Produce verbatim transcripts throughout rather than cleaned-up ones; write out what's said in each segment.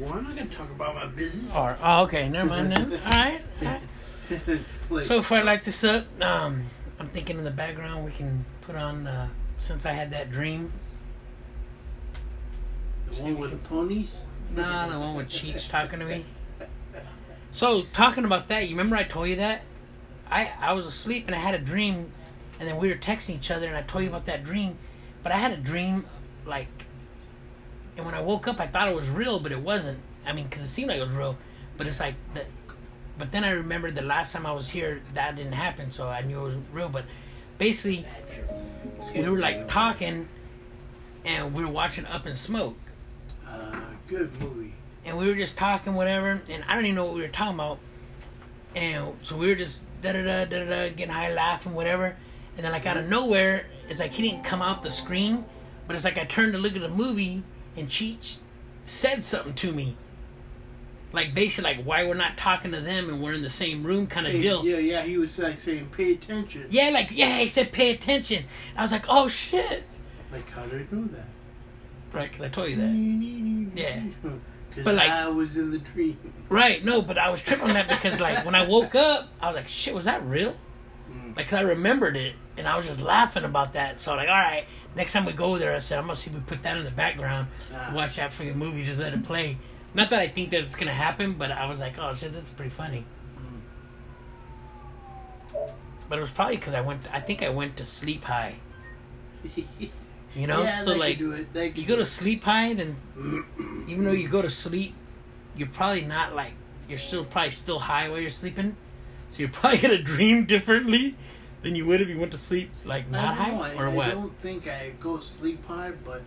Well, I'm not going to talk about my business. Or, oh, okay, never mind then. All right. All right. Like, so if I light this up, um, I'm thinking in the background we can put on, uh, since I had that dream. The one with the ponies? Nah, the one with Cheech talking to me. So, talking about that, you remember I told you that? I, I was asleep and I had a dream, and then we were texting each other, and I told you about that dream. But I had a dream, like, and when I woke up, I thought it was real, but it wasn't. I mean, because it seemed like it was real, but it's like, the, but then I remembered the last time I was here, that didn't happen, so I knew it wasn't real. But basically, we were, like, talking, and we were watching Up in Smoke. Uh, good movie. And we were just talking, whatever, and I don't even know what we were talking about. And so we were just da-da-da, da-da-da, getting high, laughing, whatever. And then, like, out of nowhere, it's like he didn't come out the screen, but it's like I turned to look at the movie, and Cheech said something to me. Like, basically, like, why we're not talking to them and we're in the same room kind of hey, deal. Yeah, yeah, he was, like, saying, pay attention. Yeah, like, yeah, he said, pay attention. I was like, oh, shit. Like, how did I know that? Right, because I told you that. Yeah. Because like, I was in the dream. Right, no, but I was tripping on that because, like, when I woke up, I was like, shit, was that real? Mm. Like, cause I remembered it, and I was just laughing about that. So, like, all right, next time we go there, I said, I'm going to see if we put that in the background, nah. watch that freaking movie, just let it play. Not that I think that it's going to happen, but I was like, oh, shit, this is pretty funny. Mm. But it was probably because I went, I think I went to sleep high. You know, yeah, so like, you go to sleep high, then even though you go to sleep, you're probably not like, you're still probably still high while you're sleeping. So you're probably going to dream differently than you would if you went to sleep, like, not high, know, or I, what? I don't think I go to sleep high, but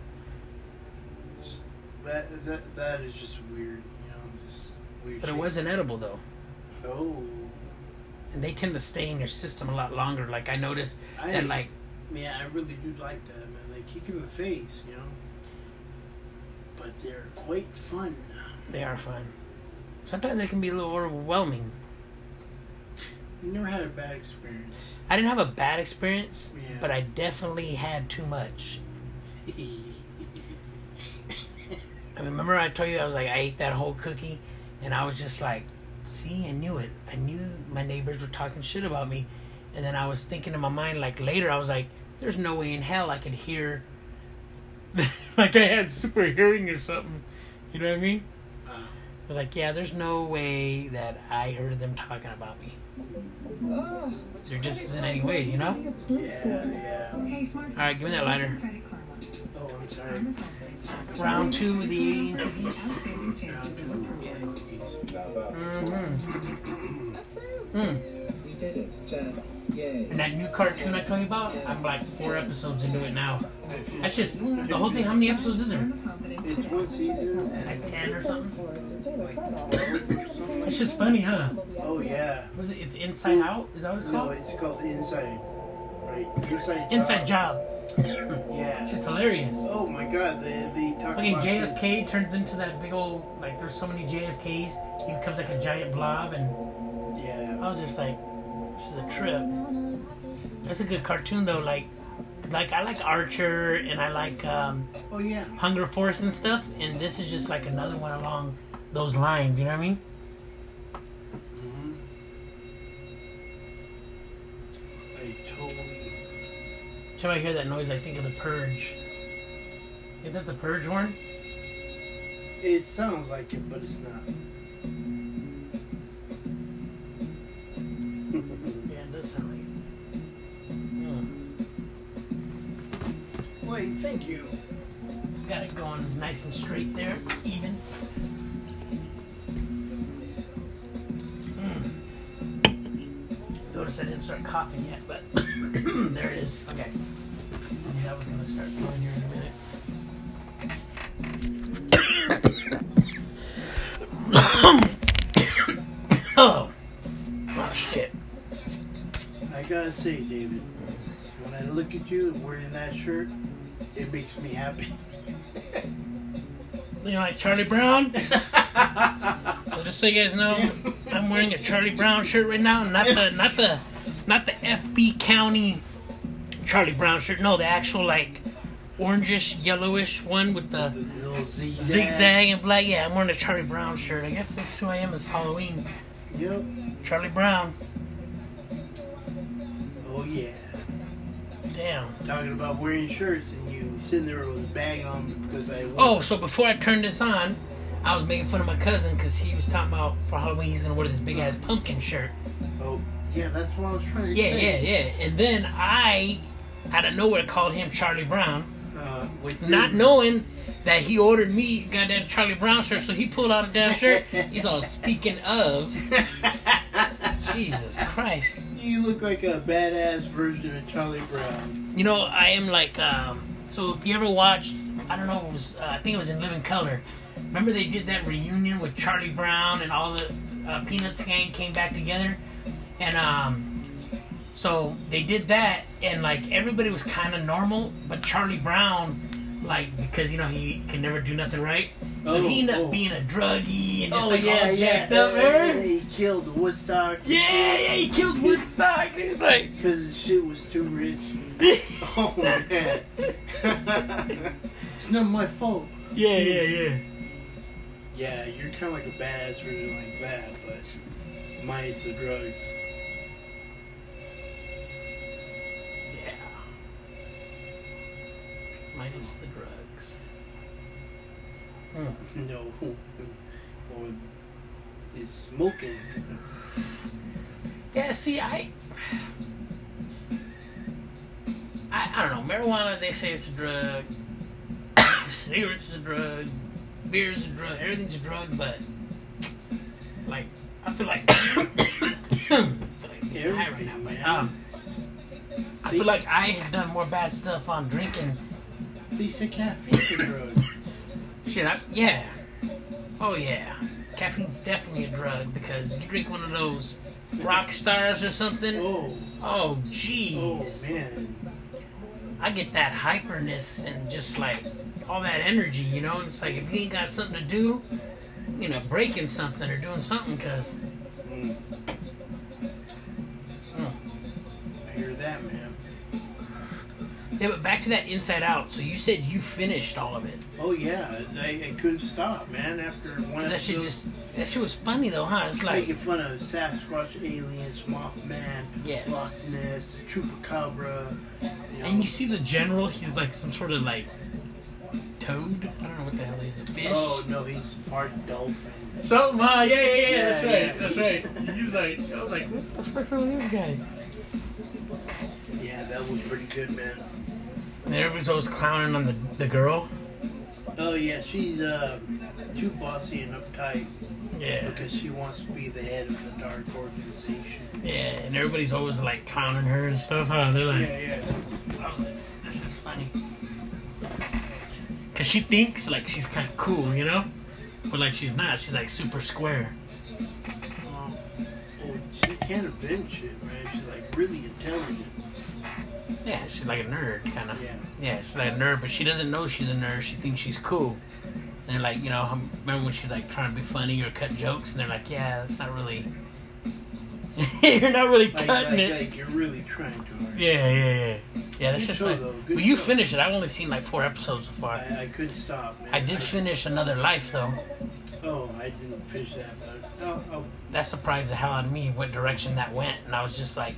that that, that is just weird, you know, just weird. But shit. It wasn't edible, though. Oh. And they tend to stay in your system a lot longer. Like, I noticed I, that, like. Yeah, I really do like that, man. Kick in the face, you know. But they're quite fun. They are fun. Sometimes they can be a little overwhelming. You never had a bad experience. I didn't have a bad experience, yeah. But I definitely had too much. I remember I told you I was like, I ate that whole cookie, and I was just like, see, I knew it. I knew my neighbors were talking shit about me, and then I was thinking in my mind, like later, I was like, there's no way in hell I could hear, like I had super hearing or something. You know what I mean? Uh, I was like, yeah, there's no way that I heard them talking about me. Uh, there just isn't any way, you know? Yeah, yeah. All right, give me that lighter. Oh, I'm sorry. Round two of the interviews. Mm-hmm. Mm. We did it, Jeff. And that new cartoon I told you about, I'm like four episodes into it now. That's just, the whole thing, how many episodes is there? It's one season. Like ten or something? It's just funny, huh? Oh, yeah. Was it, it's Inside Out? Is that what it's called? No, it's called Inside. Right? Inside Job. Inside Job. Yeah. It's just hilarious. Oh, my God. They, they talk okay, about J F K things. Turns into that big old, like, there's so many J F Ks. He becomes like a giant blob, and yeah. I was just like, this is a trip. That's a good cartoon though. Like, like I like Archer and I like um, oh yeah, Hunger Force and stuff. And this is just like another one along those lines. You know what I mean? Mm-hmm. I totally. Every time I hear that noise, I think of the Purge. Is that the Purge horn? It sounds like it, but it's not. Thank you. Got it going nice and straight there, even. Mm. Notice I didn't start coughing yet, but there it is. Okay. I knew I was going to start going here in a minute. oh. oh, shit. I gotta say, David, when I look at you wearing that shirt, it makes me happy. You know, like Charlie Brown? So just so you guys know, I'm wearing a Charlie Brown shirt right now. Not the not the not the F B County Charlie Brown shirt. No, the actual like orangish, yellowish one with the, the little zigzag. zigzag and black. Yeah, I'm wearing a Charlie Brown shirt. I guess that's who I am as Halloween. Yep. Charlie Brown. Oh, yeah. Damn. Talking about wearing shirts and you sitting there with a bag on because I... Oh, so before I turned this on, I was making fun of my cousin because he was talking about for Halloween he's going to wear this big-ass pumpkin shirt. Oh, yeah, that's what I was trying to yeah, say. Yeah, yeah, yeah. And then I, out of nowhere, called him Charlie Brown. Uh, not knowing that he ordered me goddamn Charlie Brown shirt, so he pulled out a damn shirt. He's all, speaking of... Jesus Christ. You look like a badass version of Charlie Brown. You know, I am like... Um, so if you ever watched... I don't know, it was, uh, I think it was In Living Color. Remember they did that reunion with Charlie Brown and all the uh, Peanuts gang came back together? And um, so they did that, and like everybody was kind of normal, but Charlie Brown, like, because you know he can never do nothing right, so oh, he ended up oh. being a druggie and just oh, like yeah, all jacked yeah. up, man. He killed Woodstock. Yeah, yeah, he killed Woodstock. He was like, because his shit was too rich. Oh man, it's not my fault. Yeah, yeah, yeah. Yeah, you're kind of like a badass version like that, but minus the drugs. Yeah. Minus the drugs. Hmm. No. Or is smoking. Yeah, see, I, I... I don't know. Marijuana, they say it's a drug. Cigarettes is a drug. Beer's a drug, everything's a drug, but like I feel like I feel like being high right now, but um, I feel like I have done more bad stuff on drinking. At least the caffeine's a drug. Shit, I, yeah, oh yeah, caffeine's definitely a drug because you drink one of those rock stars or something. Oh, oh, jeez. Oh man, I get that hyperness and just like. All that energy, you know, it's like if you ain't got something to do, you know, breaking something or doing something, cause. Mm. Oh. I hear that, man. Yeah, but back to that Inside Out. So you said you finished all of it. Oh yeah, I, I couldn't stop, man. After one episode, that shit just that shit was funny though, huh? It's like making fun of Sasquatch, aliens, Mothman, yes. Loch Ness, the Chupacabra. You know. And you see the general, he's like some sort of like. Toad? I don't know what the hell he is. A fish? Oh, no, he's part dolphin. So, uh, yeah, yeah, yeah, yeah, that's right, yeah. that's right. He was like, I was like, what the fuck's up with this guy? Yeah, that was pretty good, man. And everybody's always clowning on the, the girl. Oh, yeah, she's uh, too bossy and uptight. Yeah. Because she wants to be the head of the dark organization. Yeah, and everybody's always, like, clowning her and stuff, huh? They're like... Yeah, yeah. I was like, that's just funny. Cause she thinks like she's kind of cool, you know, but like she's not. She's like super square. Um, well, she can't invent shit, man. She's like really intelligent. Yeah, she's like a nerd, kind of. Yeah. Yeah, she's like a nerd, but she doesn't know she's a nerd. She thinks she's cool. And like, you know, remember when she's like trying to be funny or cut jokes, and they're like, yeah, that's not really. You're not really like, cutting like, it. Like you're really trying to. Hurt. Yeah, yeah, yeah. Yeah, that's good just show, like... Though. Good well, you show. Finish it. I've only seen, like, four episodes so far. I, I couldn't stop, man. I did I, finish Another Life, though. Oh, I didn't finish that, but... Oh, oh. That surprised the hell out of me what direction that went, and I was just like...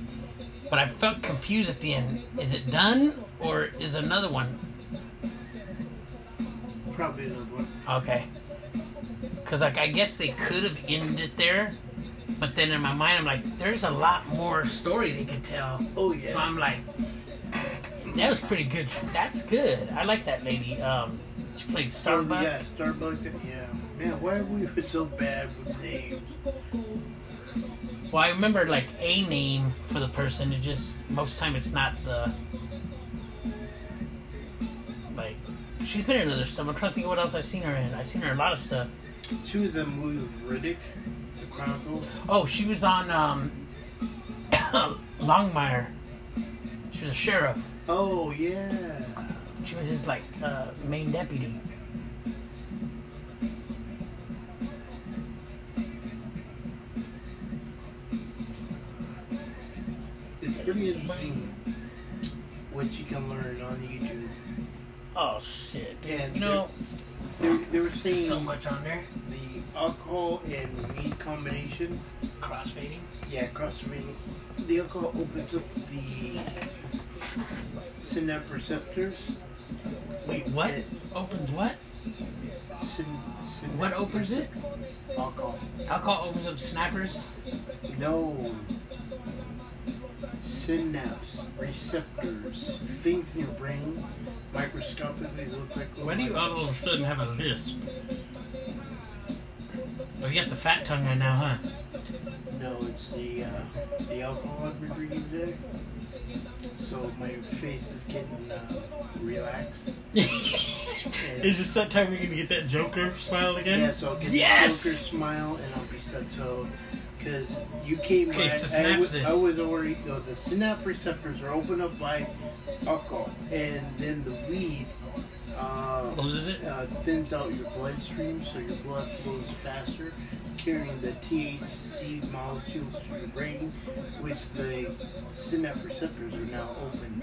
But I felt confused at the end. Is it done, or is another one? Probably another one. Okay. Because, like, I guess they could have ended it there, but then in my mind, I'm like, there's a lot more story they could tell. Oh, yeah. So I'm like... That was pretty good. That's good. I like that lady. Um, she played Starbuck. Oh, yeah, Starbuck. Yeah. Man, why are we so bad with names? Well, I remember, like, a name for the person. It just, most of the time, it's not the... Like, she's been in other stuff. I'm trying to think of what else I've seen her in. I've seen her in a lot of stuff. She was in the movie Riddick, the Chronicles. Oh, she was on, um... Longmire. She was a sheriff. Oh, yeah. She was his, like, uh, main deputy. It's pretty interesting what you can learn on YouTube. Oh shit! Yeah, you know, they, they were saying so much on there. The alcohol and weed combination, crossfading. Yeah, crossfading. The alcohol opens up the synapse receptors. Wait, what? It opens what? Syn- syn- what opens it? Alcohol. Alcohol opens up snappers? No. Synapse receptors. Things in your brain microscopically look like. Why do you all of a sudden have a lisp? Oh, you got the fat tongue right now, huh? No, it's the uh, the alcohol I've been drinking today. So my face is getting uh, relaxed. Is this that time you're gonna get that Joker smile again? Yeah, so I'll get yes! the Joker smile and I'll be stuck. So, because you came okay, right, so I, w- I was already. You know, the synapse receptors are opened up by alcohol, and then the weed uh, closes it, uh, thins out your bloodstream, so your blood flows faster, carrying the T H C molecules to your brain, which the synapse receptors are now open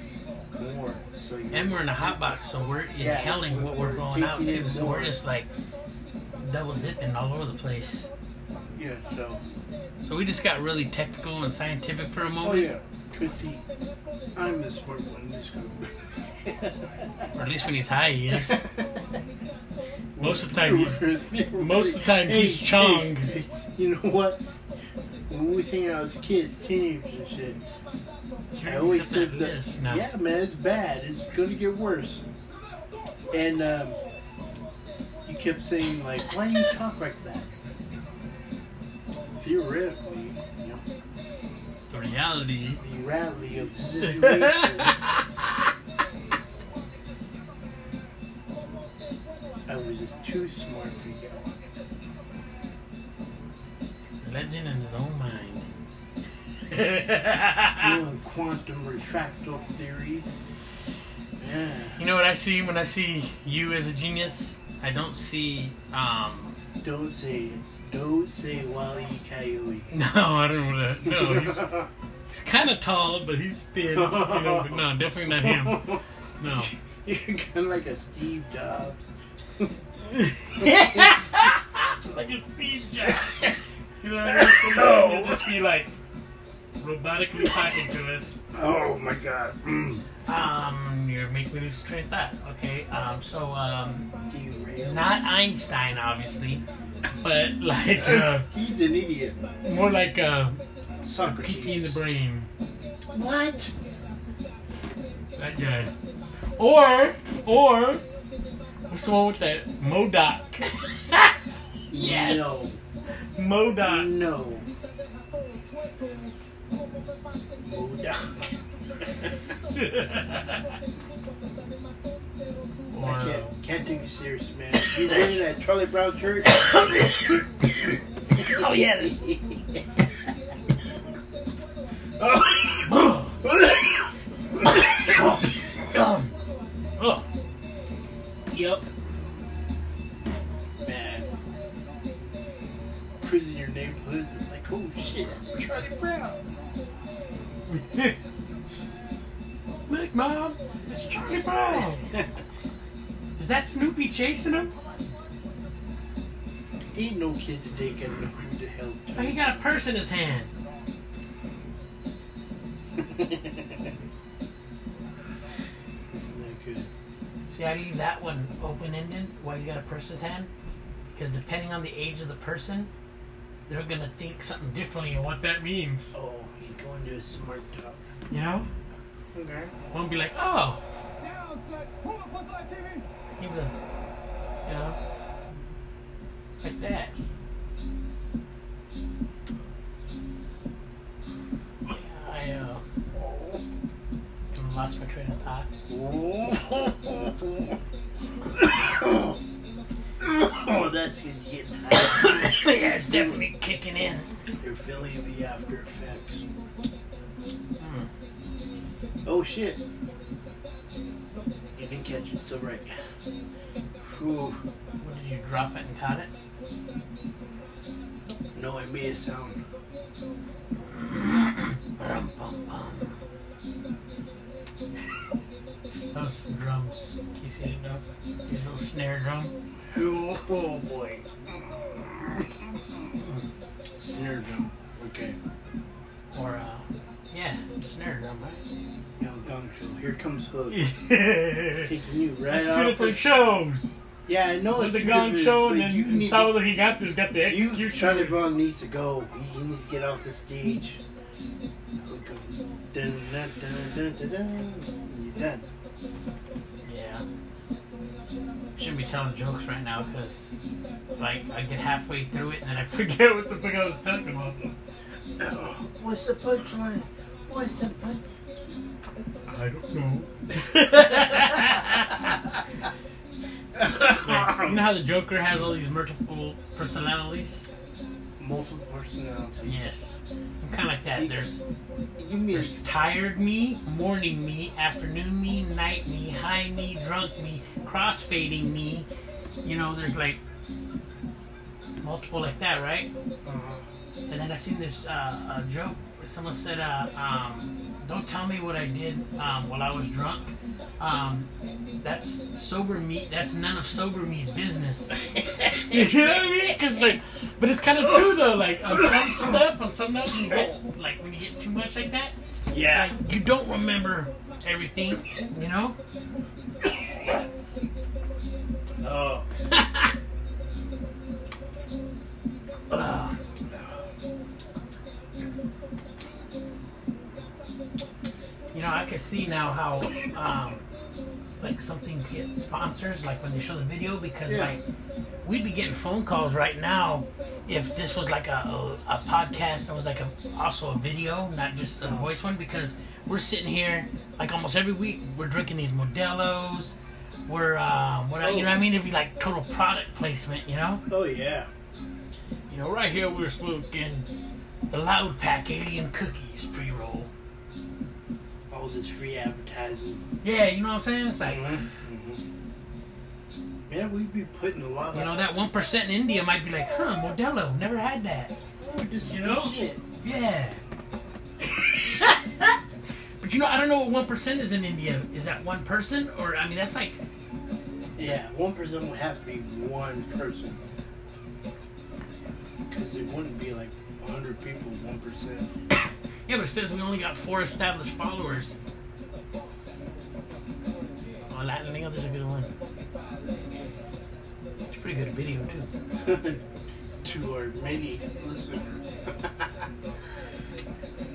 more. So and we're in a hot box, so we're yeah, inhaling we're, what we're, we're going out to, so we're just like double dipping all over the place. Yeah, so... So we just got really technical and scientific for a moment? Oh, yeah. Because he... I'm the smart one in this group. Or at least when he's high, he is. Most of the time, he's, most of the time hey, he's Chong. Hey, hey, you know what? When we was hanging out as kids, teenagers and shit, You're I always said that, that no. yeah, man, it's bad. It's going to get worse. And um, you kept saying, like, why do you talk like that? Theoretically, you know, the reality, the reality of the situation. I was just too smart for you. Legend in his own mind. Doing quantum refractal theories. Yeah. You know what I see when I see you as a genius? I don't see. Um, don't say it. Don't say Wally Coyote. No, I don't know that. No, he's, he's kind of tall, but he's thin. You know, but no, definitely not him. No. You're kind of like a Steve Jobs. Like a Steve Jobs. You know what I mean? No. You'll just be like robotically talking to us. Oh my god. Mm. Um, you're making me lose train of thought. Okay. Um, so um, really? Not Einstein, obviously. But like uh, he's an idiot. More like uh, Socrates a P T in the brain. What? That guy. Or or what's the one with that Modoc? Yes. No. Modoc. No. Modoc. Or, I can't, can't take you serious, man. You been in that Charlie Brown church? Oh, yeah. Oh. Yep. Man. Prison in your neighborhood is like, oh, shit, Charlie Brown. Look, Mom, it's Charlie Brown. Is that Snoopy chasing him? Ain't no kid today can know who the hell. Oh, he got a purse in his hand. This is not good. See how you leave that one open-ended? Why he's got a purse in his hand? Because depending on the age of the person, they're gonna think something differently and what that means. Oh, he's going to a smart talk. You know? Okay. Won't be like, oh. Now it's like, pull up, what's that T V? He's a, you know, like that. I, uh, lost my train of thought. Oh, that's just getting hot. Yeah, it's definitely kicking in. You're feeling the after effects. Hmm. Oh, shit. You didn't catch it, so right. Ooh. Did you drop it and caught it? No, it made a sound. Those drums. Can you see them? That little snare drum. Oh, oh boy. Snare drum. Okay. Or, uh, yeah, snare drum, right? Now, gong show. Here comes Hook. Taking you right That's off. Two different shows. Yeah, I know it's the gong show, and then Salvador Gigante's got the execution. You, Charlie Brown needs to go. He needs to get off the stage. Dun, dun, dun, dun, dun, dun. You're done. Yeah. Shouldn't be telling jokes right now, because, like, I get halfway through it, and then I forget what the fuck I was talking about. What's the punchline? What's the punchline? I don't know. Like, you know how the Joker has all these multiple personalities? Multiple personalities. Yes. I'm kind of like that. There's, there's tired me, morning me, afternoon me, night me, high me, drunk me, crossfading me. You know, there's like multiple like that, right? Uh-huh. And then I seen this uh, a joke. Someone said, uh, um, "Don't tell me what I did um, while I was drunk. Um, that's sober me. That's none of sober me's business." You know what I mean? Cause like, but it's kind of true though. Like on some stuff, on some stuff, you get, like when you get too much like that, yeah, like, you don't remember everything. You know? Oh. uh. You know, I can see now how, um, like, some things get sponsors, like, when they show the video, because, yeah. like, we'd be getting phone calls right now if this was, like, a, a, a podcast that was, like, a, also a video, not just a voice one, because we're sitting here, like, almost every week, we're drinking these Modelos, we're, um, what, oh. you know what I mean? It'd be, like, total product placement, you know? Oh, yeah. You know, right here, we're smoking the Loud Pack Alien Cookies pre-roll. All this free advertising. Yeah, you know what I'm saying? It's like, mm-hmm. Mm-hmm. Man, we'd be putting a lot of... You know, that one percent in India might be like, huh, Modelo, never had that. Oh, just you know? Shit. Yeah. But you know, I don't know what one percent is in India. Is that one person? Or, I mean, that's like... Yeah, one percent would have to be one person. Because it wouldn't be like one hundred people, one percent. Yeah, but it says we only got four established followers. Oh, Latin Lingo, this is a good one. It's a pretty good video, too. To our many listeners.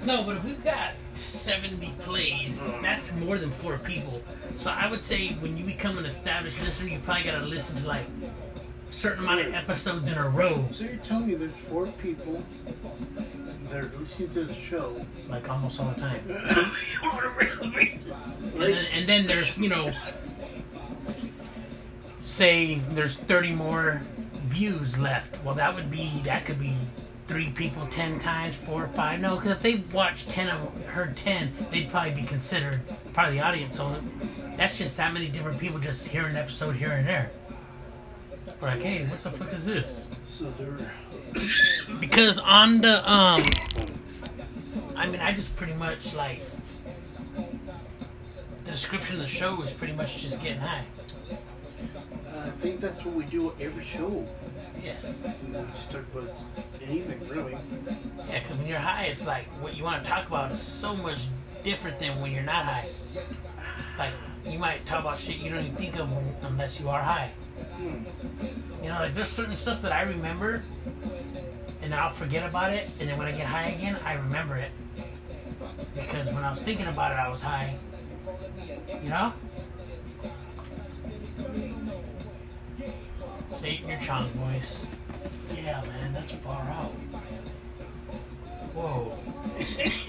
No, but if we've got seventy plays, that's more than four people. So I would say when you become an established listener, you probably got to listen to, like, certain amount of episodes in a row. So you're telling me there's four people that are listening to the show like almost all the time. and, then, and then there's, you know, say there's thirty more views left. Well, that would be, that could be three people ten times, four or five. No, because if they've watched ten of them, heard ten, they'd probably be considered part of the audience. So that's just that many different people just hearing an episode here and there. We're like, hey, what the fuck is this? So there. Because on the, um, I mean, I just pretty much, like, the description of the show is pretty much just getting high. I think that's what we do every show. Yes. We just talk about anything, really. Yeah, because when you're high, it's like, what you want to talk about is so much different than when you're not high. Like, you might talk about shit you don't even think of when, unless you are high. You know, like, there's certain stuff that I remember, and I'll forget about it, and then when I get high again, I remember it. Because when I was thinking about it, I was high. You know? Satan, your Chong voice. Yeah, man, that's far out. Whoa.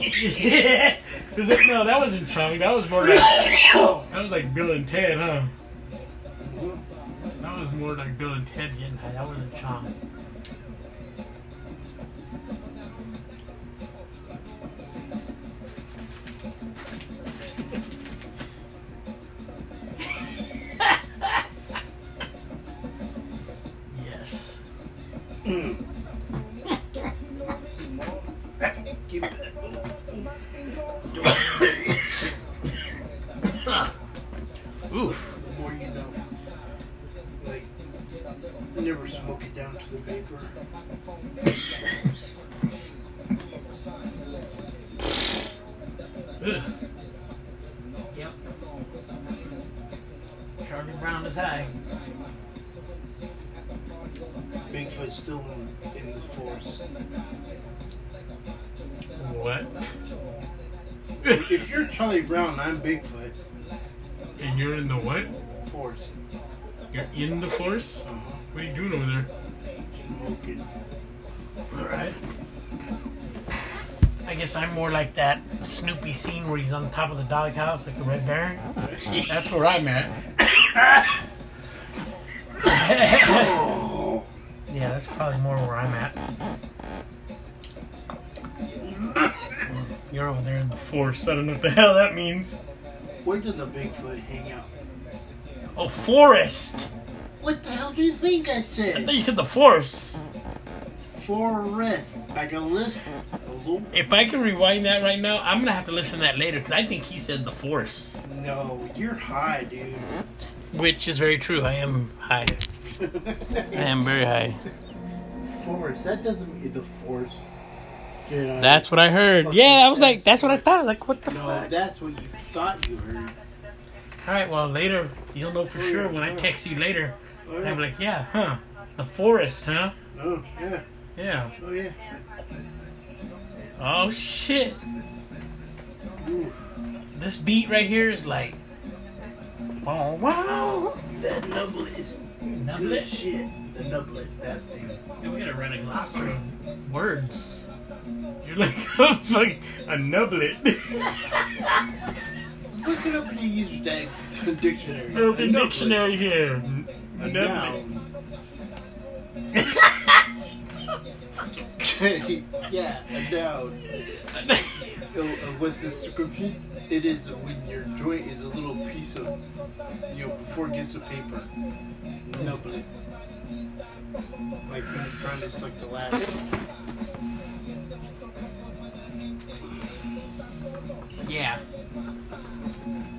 Yeah. Like, no, that wasn't Chong. That was more like... That was like Bill and Ted, huh? That was more like Bill and Ted getting high. That wasn't Chong. Yes. Mm. Give me that. Yep. Charlie Brown is high. Bigfoot's still in, in the force. What? If you're Charlie Brown, I'm Bigfoot. And you're in the what? Force. You're in the force? Uh-huh. What are you doing over there? Smoking. Alright. I guess I'm more like that Snoopy scene where he's on top of the doghouse like the Red Baron. That's where I'm at. Oh. Yeah, that's probably more where I'm at. You're over there in the force. I don't know what the hell that means. Where does a Bigfoot hang out? Oh, forest! What the hell do you think I said? I thought you said the force. Forest. I can listen. If I can rewind that right now, I'm going to have to listen to that later because I think he said the force. No, you're high, dude. Which is very true. I am high. I am very high. Force. That doesn't mean the force. You know, that's what I heard. Yeah, I was like, that's what I thought. I was like, what the no, fuck? No, that's what you thought you heard. All right, well, later, you'll know for oh, sure yeah, when yeah. I text you later. Oh, yeah. I'm like, yeah, huh? The forest, huh? Oh, yeah. Yeah. Oh, yeah. Oh, shit. Ooh. This beat right here is like... Oh, wow. That nublet is nublet? Good shit. The nublet, that thing. Dude, we gotta run a glossary of words. You're like a fucking... a nublet. Look it up in the use that dictionary. Urban dictionary here. A nublet. Yeah, a noun. uh, with this description, it is when your joint is a little piece of, you know, before it gets to paper. Nublet. Like when you're trying to suck the last one. Yeah.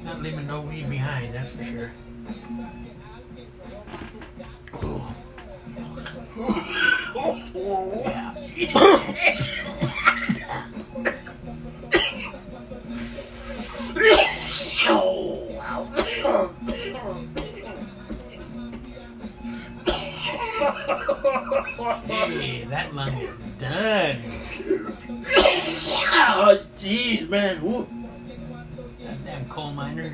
Not leaving no weed behind, that's for sure. Oh. Oh. Yeah. Oh, wow. Hey, that lung is done. Oh, jeez, man. Woo. That damn coal miner.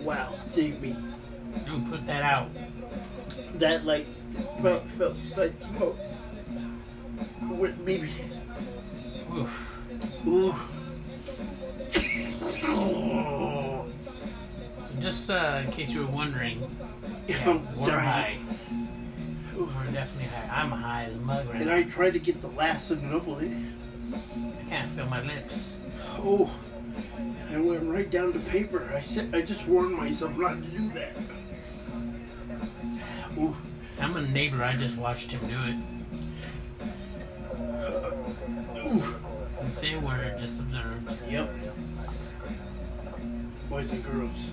Wow, save me. Dude, put that out. That, like, felt, felt like, whoa. Maybe. Oof. Oof. Oh. Just uh, in case you were wondering, yeah, we're high. Oof. We're definitely high. I'm high as a mug right and now. And I tried to get the last of nublet. I can't feel my lips. Oh. I went right down to paper. I said, I just warned myself not to do that. Ooh. I'm a neighbor. I just watched him do it. Ooh. Didn't say a word. Just observed. Yep. Boys and girls,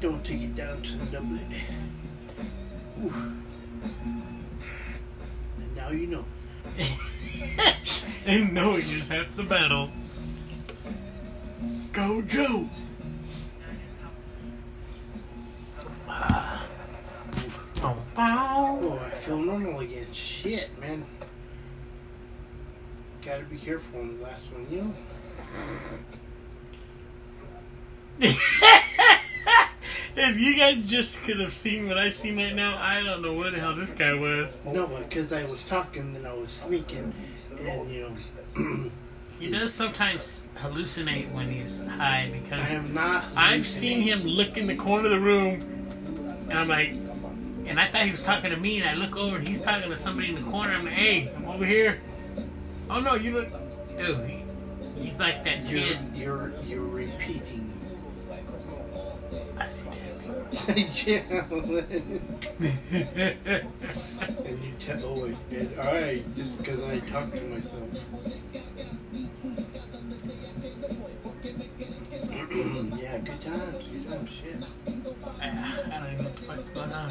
don't take it down to the nublet. Ooh. And now you know. And knowing is half the battle. Go Joe! Uh, oh, oh, I feel normal again. Shit, man. Gotta be careful on the last one, you know? If you guys just could have seen what I seen right now, I don't know where the hell this guy was. No, because I was talking, then I was thinking, and you know... He does sometimes hallucinate when he's high because I am not I've seen him look in the corner of the room and I'm like, and I thought he was talking to me and I look over and he's talking to somebody in the corner. I'm like, hey, I'm over here. Oh no, you look, dude. He, he's like that you're, kid. You're you're repeating. I see that. Yeah. And you tell always, oh, all right, just because I talk to myself. Yeah, good times, good times, shit. I, I don't even know what the fuck's going on.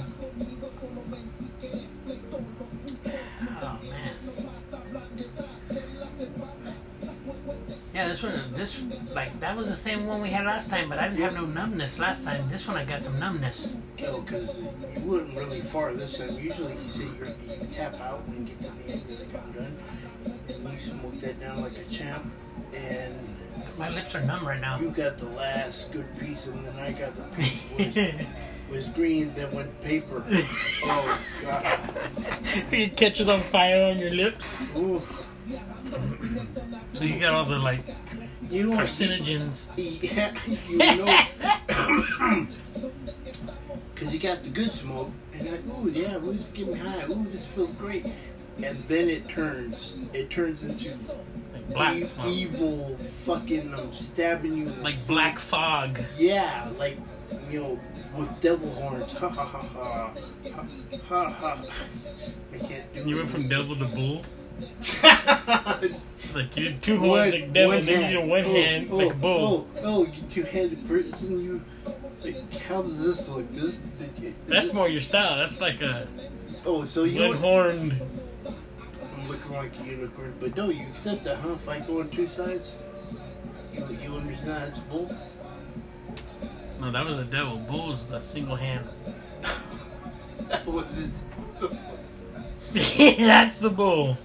Yeah, this one, this, like, that was the same one we had last time, but I didn't have no numbness last time. This one I got some numbness. No, because you went really far this time. Usually you say you're, you tap out and get to the end of the gun gun, and you smoke that down like a champ, and... My lips are numb right now. You got the last good piece, and then I got the piece was, was green that went paper. Oh, God. It catches on fire on your lips. Ooh. So you got all the, like, you know, carcinogens. Yeah, you know. Because you got the good smoke, and like, ooh, yeah, we're just getting high. Ooh, this feels great. And then it turns. It turns into... Black e- evil fucking um, stabbing you in like the black fog. Yeah, like, you know, with devil horns. Ha ha ha ha ha ha. I can't do it. You went from devil to bull. Like you had two horns like devil, and then you had one hand oh, like bull. Oh, oh, you two-handed person. You like, how does this look? This. It, That's it, more your style. That's like a. Oh, so you one horned. Looking like a unicorn, but no, you accept that, huh? If I go on two sides, you, you understand it's bull? No, that was the devil. Bull's the single hand. That wasn't the bull. That's the bull.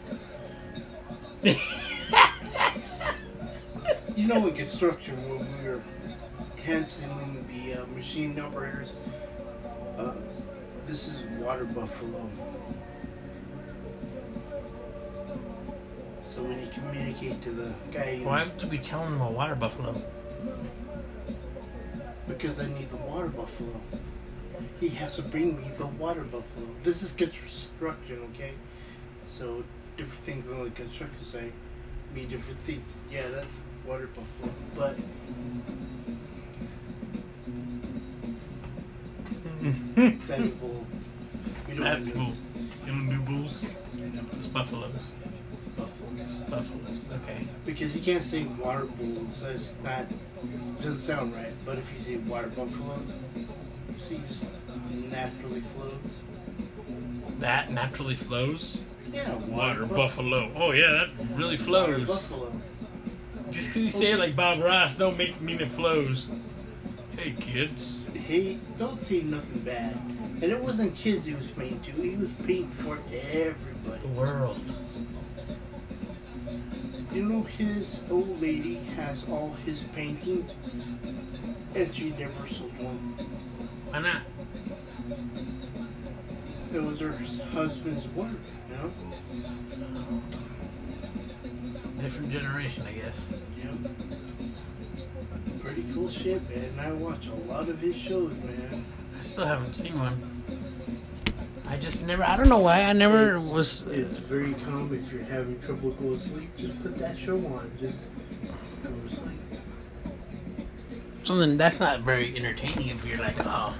You know, we get structured when we were canceling the uh, machine operators. Uh, this is water buffalo. So when you communicate to the guy... Why would you be telling him a water buffalo? Because I need the water buffalo. He has to bring me the water buffalo. This is construction, okay? So different things on the construction site mean different things. Yeah, that's water buffalo. But... that is bull. We don't That's do bull. You don't do bulls? It's buffaloes. Buffaloes. Buffaloes, okay. Because you can't say water bull, so it's not, it doesn't sound right. But if you say water buffalo, so you just naturally flows. That naturally flows? Yeah, water, water buffalo. buffalo. Oh, yeah, that really flows. Water buffalo. Just because you say it like Bob Ross, don't make mean it flows. Hey, kids. Hey, don't say nothing bad. And it wasn't kids he was paying to, he was paying for everybody. The world. You know, his old lady has all his paintings, and she never sold one. Why not? It was her husband's work, you know? Different generation, I guess. Yep. Pretty cool shit, man. I watch a lot of his shows, man. I still haven't seen one. I just never, I don't know why, I never it's, was... It's very calm. If you're having trouble going to sleep, just put that show on, just go to sleep. Something that's not very entertaining if you're like, oh...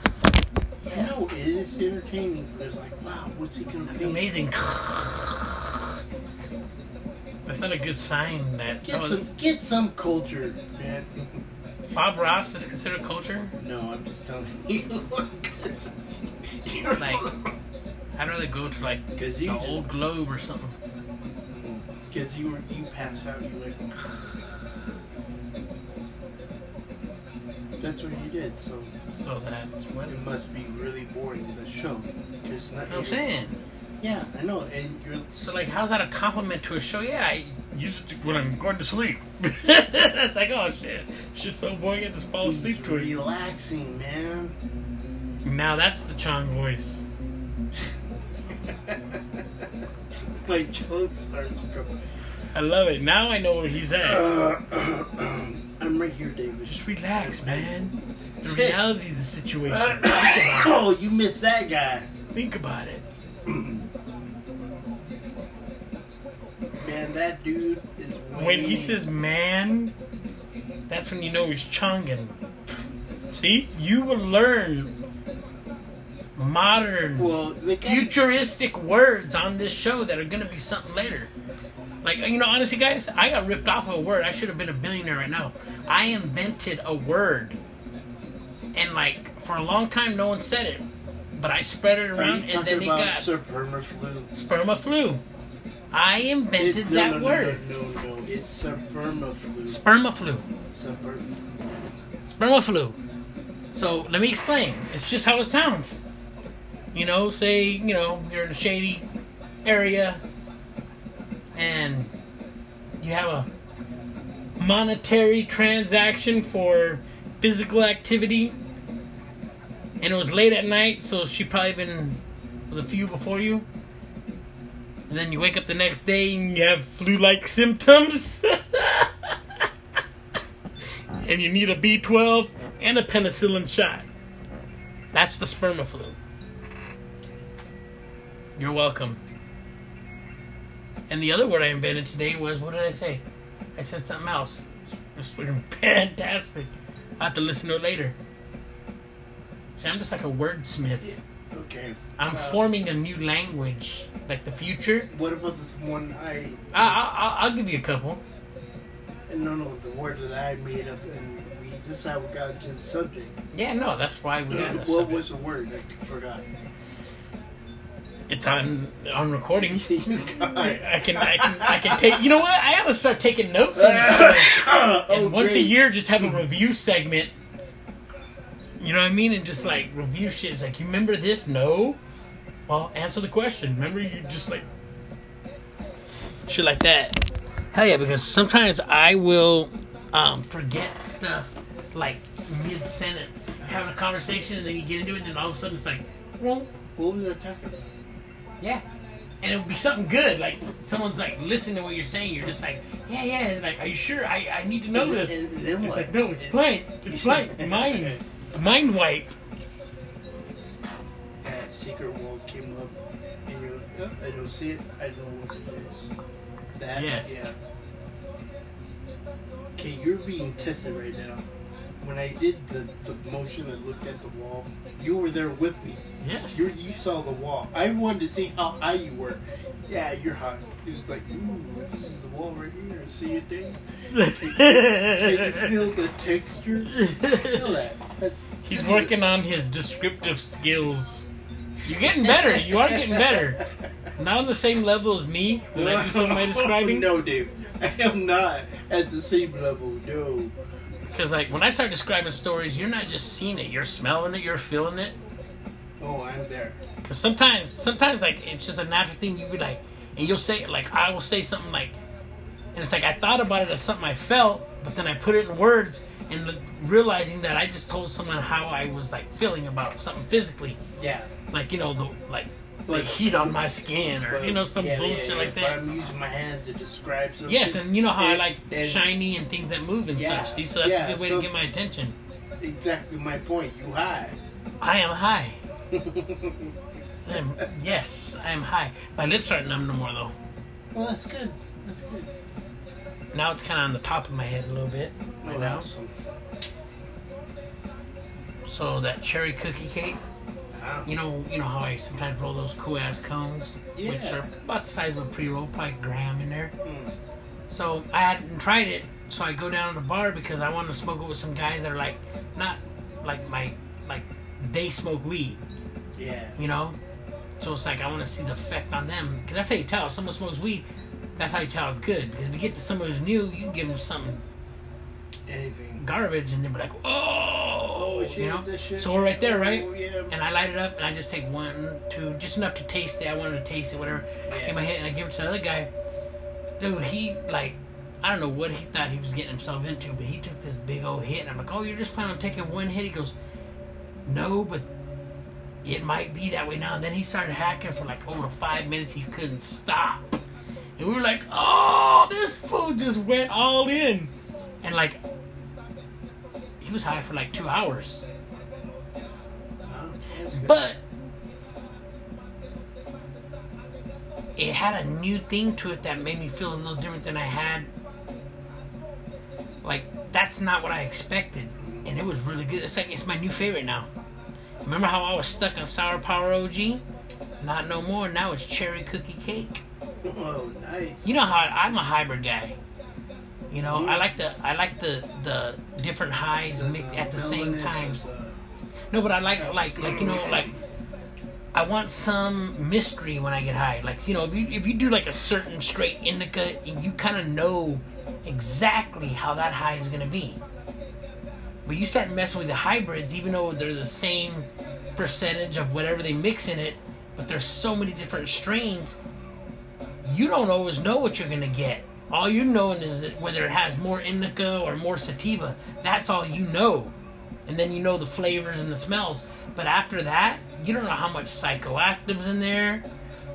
Yes. No, it is entertaining, but it's like, wow, what's he going to do? That's amazing. That's not a good sign that... Get, no, some, get some culture, man. Bob Ross is considered culture? No, I'm just telling you. Like... I'd rather go to like the just, old globe or something. Because you were, you pass out, you like. That's what you did, so. So that's what it must be really boring. The show. That's what I'm saying. Yeah, I know, and you're. So like, how's that a compliment to a show? Yeah, I use it to, when I'm going to sleep. That's like, oh shit, it's just so boring. I just fall asleep to it. Relaxing, man. Now that's the Chong voice. My joke starts going. I love it. Now I know where he's at. Uh, I'm right here, David. Just relax, man. The reality of the situation. Uh, oh, you missed that guy. Think about it. Man, that dude is. Way... When he says "man," that's when you know he's Chongin'. See, you will learn. Modern, well, futuristic words on this show that are going to be something later. Like, you know, honestly, guys, I got ripped off of a word. I should have been a billionaire right now. I invented a word. And, like, for a long time, no one said it. But I spread it around, and then it got... Spermaflu. Spermaflu. I invented it, no, that no, no, word. No, no, no, no. It's Spermaflu. Spermaflu. Spermaflu. Spermaflu. So let me explain. It's just how it sounds. You know, say, you know, you're in a shady area and you have a monetary transaction for physical activity. And it was late at night, so she probably been with a few before you. And then you wake up the next day and you have flu-like symptoms. And you need a B twelve and a penicillin shot. That's the Spermaflu. You're welcome. And the other word I invented today was, what did I say? I said something else. It's freaking fantastic. I'll have to listen to it later. See, I'm just like a wordsmith. Yeah. Okay. I'm uh, forming a new language. Like the future. What about this one I... I, I I'll give you a couple. No, no, the word that I made up, and we decided we got into the subject. Yeah, no, that's why we got into the subject. What was the word? I forgot. It's on on recording. I, I can I can I can take. You know what? I gotta start taking notes. On and oh, once great. a year, just have a review segment. You know what I mean? And just like review shit. It's like, you remember this? No. Well, answer the question. Remember, you just like shit like that. Hell yeah, because sometimes I will um, forget stuff like mid-sentence. Having a conversation and then you get into it and then all of a sudden it's like, well, what was I talking about? Yeah. And it would be something good. Like, someone's like, listen to what you're saying. You're just like, yeah, yeah. And like, are you sure? I, I need to know this. And then what? It's like, no, it's blank. It's blank. Mind, mind wipe. That secret wall came up and you're like, oh, I don't see it. I don't know what it is. That, yes. Yeah. Okay, you're being tested right now. When I did the, the motion and looked at the wall, you were there with me. Yes. You're, you saw the wall. I wanted to see how high you were. Yeah, you're high. It was like, ooh, this is the wall right here. See it there? Can, can you feel the texture? Feel that. That's, He's working it. on his descriptive skills. You're getting better. You are getting better. Not on the same level as me when no, I do something by describing. No, Dave. I am not at the same level, no. Because, like, when I start describing stories, you're not just seeing it. You're smelling it. You're feeling it. Oh, I'm there. Because sometimes, sometimes, like, it's just a natural thing. You be like, and you'll say, like, I will say something like, and it's like I thought about it as something I felt, but then I put it in words and realizing that I just told someone how I was, like, feeling about something physically. Yeah. Like, you know, the, like, Like the heat on my skin, or you know, some yeah, bullshit yeah, yeah. like that. But I'm using my hands to describe something. Yes, and you know how and, I like and, shiny and things that move and yeah, stuff. See, so that's yeah, a good way so to get my attention. Exactly my point. You high? I am high. I'm, yes, I am high. My lips aren't numb no more though. Well, that's good. That's good. Now it's kind of on the top of my head a little bit right oh, now. Awesome. So that cherry cookie cake. You know, you know how I sometimes roll those cool ass cones, yeah. which are about the size of a pre-roll, probably a gram in there. Mm. So I hadn't tried it, so I go down to the bar because I wanted to smoke it with some guys that are like, not like my, like they smoke weed. Yeah. You know, so it's like I want to see the effect on them because that's how you tell if someone smokes weed. That's how you tell it's good. Because if you get to someone who's new, you can give them something, anything, garbage, and they'll be like, oh. You know? So we're right there, right? Oh, yeah. And I light it up, and I just take one, two, just enough to taste it. I wanted to taste it, whatever. Yeah. In my head, and I give it to the other guy. Dude, he like, I don't know what he thought he was getting himself into, but he took this big old hit, and I'm like, "Oh, you're just planning on taking one hit?" He goes, "No, but it might be that way now." And then he started hacking for like over five minutes. He couldn't stop, and we were like, "Oh, this fool just went all in," and like. He was high for like two hours. But it had a new thing to it that made me feel a little different than I had. Like, that's not what I expected. And it was really good. It's like, it's my new favorite now. Remember how I was stuck on Sour Power O G? Not no more. Now it's Cherry Cookie Cake. Oh, nice. You know how I, I'm a hybrid guy. You know, I like the I like the, the different highs mixed at the same time. No, but I like like like you know like I want some mystery when I get high. Like, you know, if you, if you do like a certain straight indica, and you kind of know exactly how that high is going to be. But you start messing with the hybrids, even though they're the same percentage of whatever they mix in it, but there's so many different strains, you don't always know what you're going to get. All you're knowing is that whether it has more indica or more sativa. That's all you know. And then you know the flavors and the smells. But after that, you don't know how much psychoactive's in there.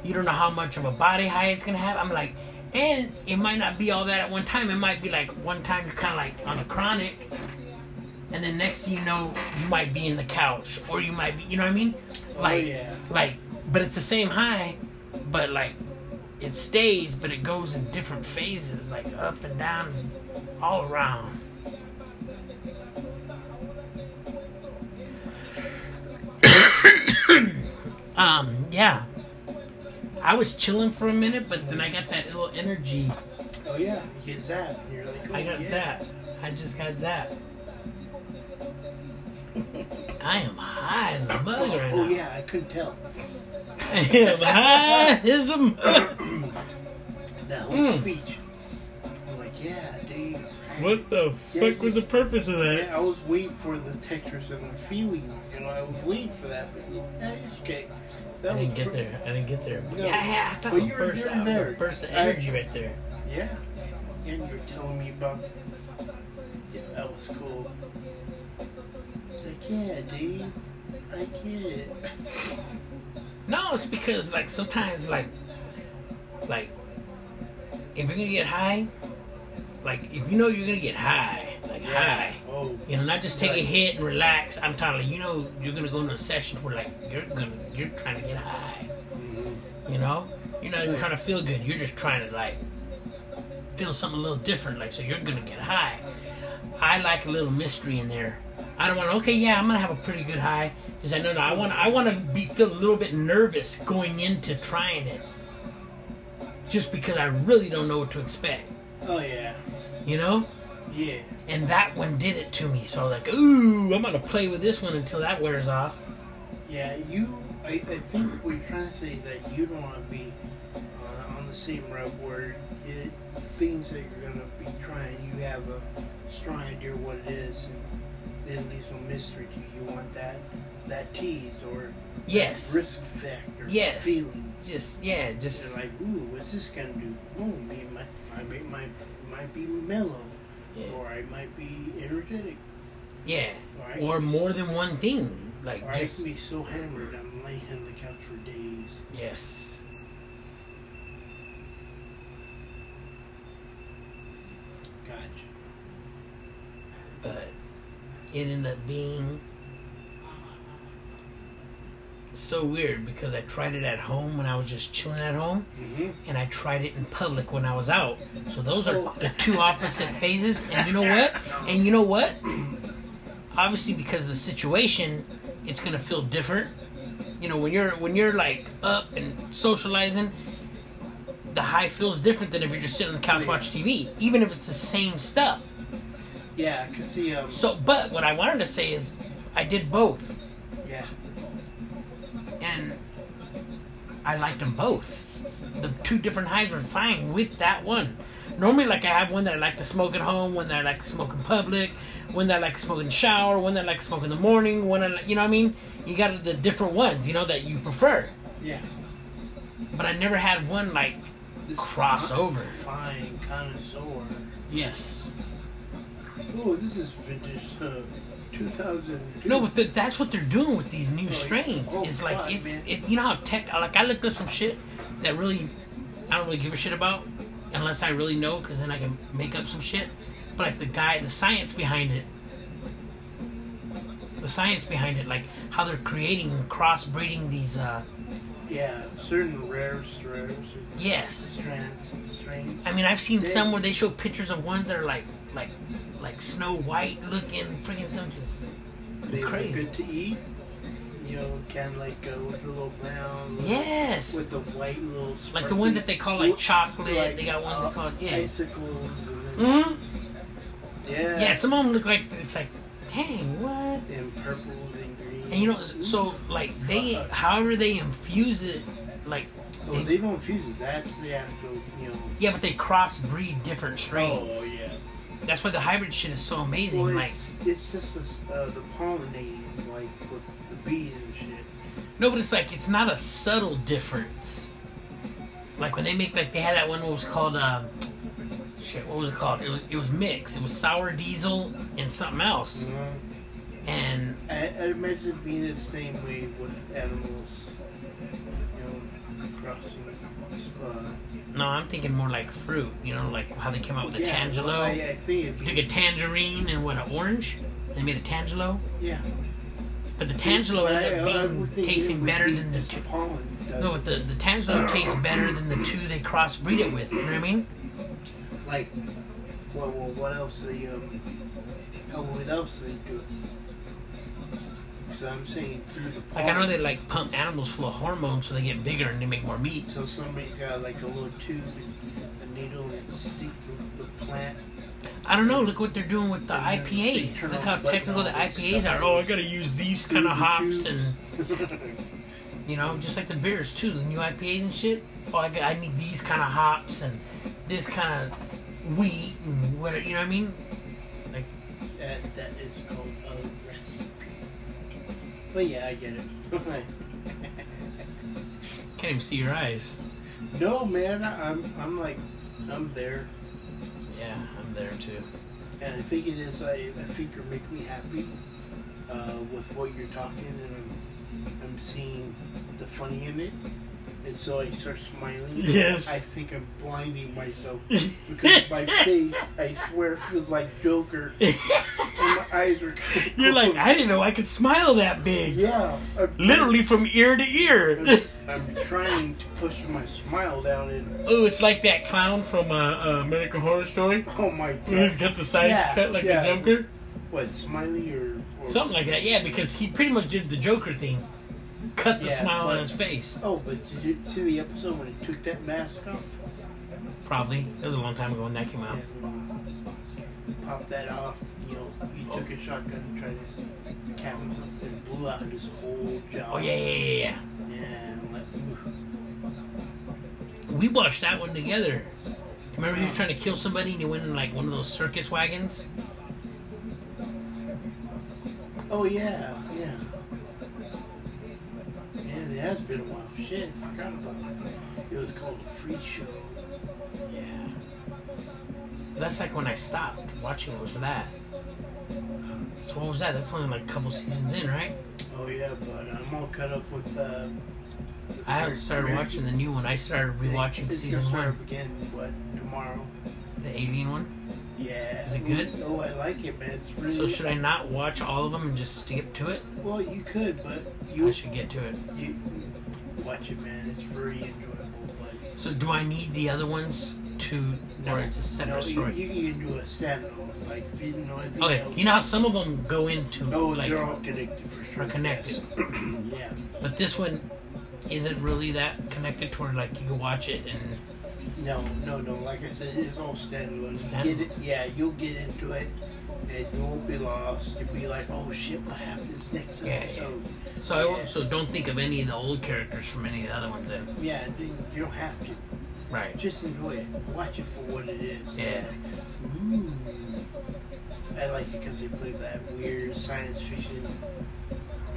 You don't know how much of a body high it's going to have. I'm like, and it might not be all that at one time. It might be like one time you're kind of like on a chronic. And then next thing you know, you might be in the couch. Or you might be, you know what I mean? Like, oh, yeah. Like, but it's the same high. But like, it stays, but it goes in different phases, like up and down and all around. um, yeah. I was chilling for a minute, but then I got that little energy. Oh, yeah. You get zapped. You're like, oh, I got yeah. zapped. I just got zapped. I am high as a mug right now. Oh, yeah. I couldn't tell. I am high as a mug. That whole mm. speech. I'm like, yeah, dude. What the yeah, fuck was, was the purpose of that? Yeah, I was waiting for the textures and the feelings. You know, I was waiting for that. But I just get, that I didn't get per- there. I didn't get there. But no, yeah, I, I thought you burst out. There. A burst of energy I, right there. Yeah. And you were telling me about... Yeah, that was cool. It's like, yeah, dude. I get it. No, it's because, like, sometimes, like, like, if you're going to get high, like, if you know you're going to get high, like, yeah. high, oh, you know, not just take right. a hit and relax. I'm talking, like, you know, you're going to go into a session where, like, you're going to, you're trying to get high, mm-hmm. you know? You're not even trying to feel good. You're just trying to, like, feel something a little different, like, so you're going to get high. I like a little mystery in there. I don't want to, okay, yeah, I'm going to have a pretty good high. Because I know, no, I want, I want to be feel a little bit nervous going into trying it, just because I really don't know what to expect. Oh yeah, you know. Yeah. And that one did it to me, so I was like, ooh, I'm gonna play with this one until that wears off. Yeah, you. I, I think we're trying to say that you don't want to be uh, on the same route where it, things that you're gonna be trying, you have a strong idea what it is, and it leaves no mystery to you. You want that. That tease or yes. risk factor yes. feeling. Just yeah, just you're like, ooh, what's this gonna do? Ooh, me might I might might might be mellow. Yeah. Or I might be energetic. Yeah. Or, or more be, than one thing. Like or just, I can be so hammered I'm laying on the couch for days. Yes. Gotcha. But it ended up being so weird because I tried it at home when I was just chilling at home, mm-hmm. and I tried it in public when I was out. So those are the two opposite phases. And you know what? And you know what? Obviously, because of the situation, it's gonna feel different. You know, when you're when you're like up and socializing, the high feels different than if you're just sitting on the couch yeah. watching T V, even if it's the same stuff. Yeah, I can see. Um... So, but what I wanted to say is, I did both. Yeah. And I liked them both. The two different highs were fine with that one. Normally, like, I have one that I like to smoke at home, one that I like to smoke in public, one that I like to smoke in the shower, one that I like to smoke in the morning, one I like, you know what I mean? You got the different ones, you know, that you prefer. Yeah. But I never had one, like, this crossover. Fine connoisseur. Yes. Oh, this is vintage stuff. two thousand two No, but the, that's what they're doing with these new strains. Oh, it's like, God, it's, it, you know how tech, like, I looked up some shit that really, I don't really give a shit about, unless I really know, because then I can make up some shit. But, like, the guy, the science behind it, the science behind it, like, how they're creating and crossbreeding these, uh... yeah, certain rare strains. Yes. Strains, strains. I mean, I've seen they, some where they show pictures of ones that are, like, like... like Snow White looking freaking something. They were good to eat. You know, kind of like uh, with a little brown. Little, yes. With the white little sparkly. Like the ones that they call like chocolate. Like, they got ones uh, that call it, yeah. Icicles. Mm-hmm. Yeah. Yeah, some of them look like, it's like, dang, what? And purples and greens. And you know, so like they, however they infuse it, like oh, they, they don't infuse it. That's the actual, you know. Yeah, but they crossbreed different strains. Oh yeah. That's why the hybrid shit is so amazing. Well, it's, like it's just a, uh, the pollinating, like with the bees and shit. No, but it's like it's not a subtle difference. Like when they make, like they had that one, what was called uh, shit. What was it called? It was, it was mixed. It was sour diesel and something else. Mm-hmm. And I, I imagine it being the same way with animals, you know, crossing. Uh, no, I'm thinking more like fruit. You know, like how they came out with yeah, a tangelo. Well, I, I see it. You took a tangerine and what, an orange? They made a tangelo. Yeah. But the tangelo ended up being tasting better than the two. No, but the the tangelo tastes better than the two they crossbreed it with. You know what I mean? Like, well, well what else? They um, what else they do? So I'm saying through the like I know they like pump animals full of hormones so they get bigger and they make more meat. So somebody's got like a little tube and a needle and stick to the plant. I don't know. Look what they're doing with the I P As. Look how technical the I P As are. Oh, I gotta use these kind of hops and you know, just like the beers too. The new I P As and shit. Oh, I, got, I need these kind of hops and this kind of wheat and whatever. You know what I mean? Like that. That is called a recipe. But yeah, I get it. Can't even see your eyes. No, man. I'm. I'm like. I'm there. Yeah, I'm there too. And I think it is, I, I think you're making me happy uh, with what you're talking, and I'm, I'm seeing the funny in it. And so I start smiling. Yes. I think I'm blinding myself because my face, I swear, feels like Joker. And my eyes are closed. You're like, I didn't know I could smile that big. Yeah. I'm, Literally from ear to ear. I'm, I'm trying to push my smile down. And oh, it's like that clown from uh, uh, American Horror Story. Oh, my God. He's got the sides yeah, cut like yeah. the Joker. What, Smiley or, or... Something like that, yeah, because he pretty much did the Joker thing. Cut the yeah, smile but, on his face. Oh, but did you see the episode when he took that mask off? Probably. It was a long time ago when that came out. Yeah. Popped that off. You know, he took a shotgun and tried to cap himself and blew out his whole jaw. Oh, yeah, yeah, yeah. Yeah. Like, we watched that one together. Remember he was trying to kill somebody and he went in, like, one of those circus wagons? Oh, yeah, yeah. It has been a while. Shit, I forgot about it. It was called a free show. Yeah. That's like when I stopped watching it was that. So what was that? That's only like a couple seasons in, right? Oh yeah, but I'm all cut up with. Uh, with I haven't started American. watching the new one. I started rewatching it's season one. Up again, what tomorrow? The alien one. Yeah. Is it good? Oh, I like it, man. It's really. So should I not watch all of them and just skip to it? Well, you could, but you I should get to it. You watch it, man. It's very enjoyable. But so do I need the other ones to, no, or it's a separate no, story? You, you can do a standalone. Like if you didn't know anything okay, else. You know how some of them go into. Oh, like, they're all connected for sure. Are connected. Yes. Yeah. But this one isn't really that connected toward like you can watch it and. No, no, no. Like I said, it's all standalone. Standalone. You get it, yeah, you'll get into it, and you won't be lost. You'll be like, "Oh shit, what happens next?" Yeah, episode? Yeah. So, yeah. I won't, so don't think of any of the old characters from any of the other ones. Then. Yeah, you don't have to. Right. Just enjoy it. Watch it for what it is. Yeah. Ooh. I like it because they play that weird science fiction,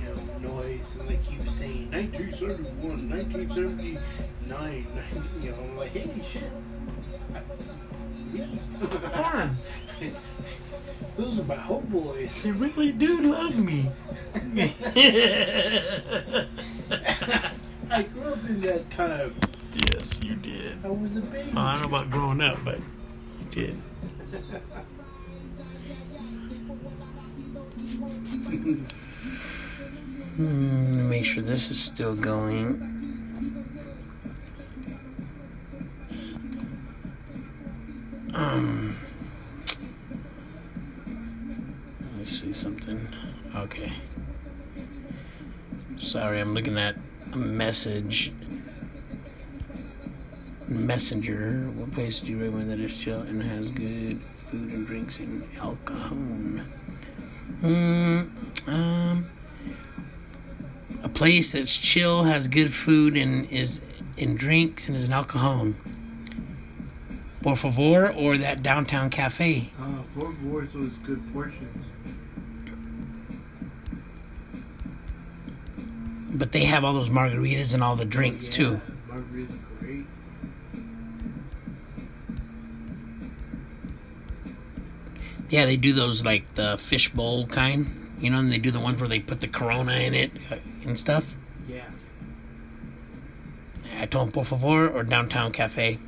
you know, noise, and they keep saying nineteen seventy-one, nineteen seventy. Nine, you know, I'm like, hey, shit. Yeah. Those are my homeboys. They really do love me. I grew up in that time. Yes, you did. I was a baby. Well, I don't know about growing up, but you did. hmm, make sure this is still going. Um, let me see something. Okay. Sorry, I'm looking at a message. Messenger. What place do you recommend that is chill and has good food and drinks and alcohol? Hmm. Um, A place that's chill, has good food, and is in drinks, and is an alcohol. Por Favor, or that Downtown Cafe. Uh, Por Favor is those good portions. But they have all those margaritas and all the drinks, oh, yeah. too. Margaritas are great. Yeah, they do those, like, the fishbowl kind. You know, and they do the ones where they put the Corona in it and stuff. Yeah. I told him Por Favor or Downtown Cafe.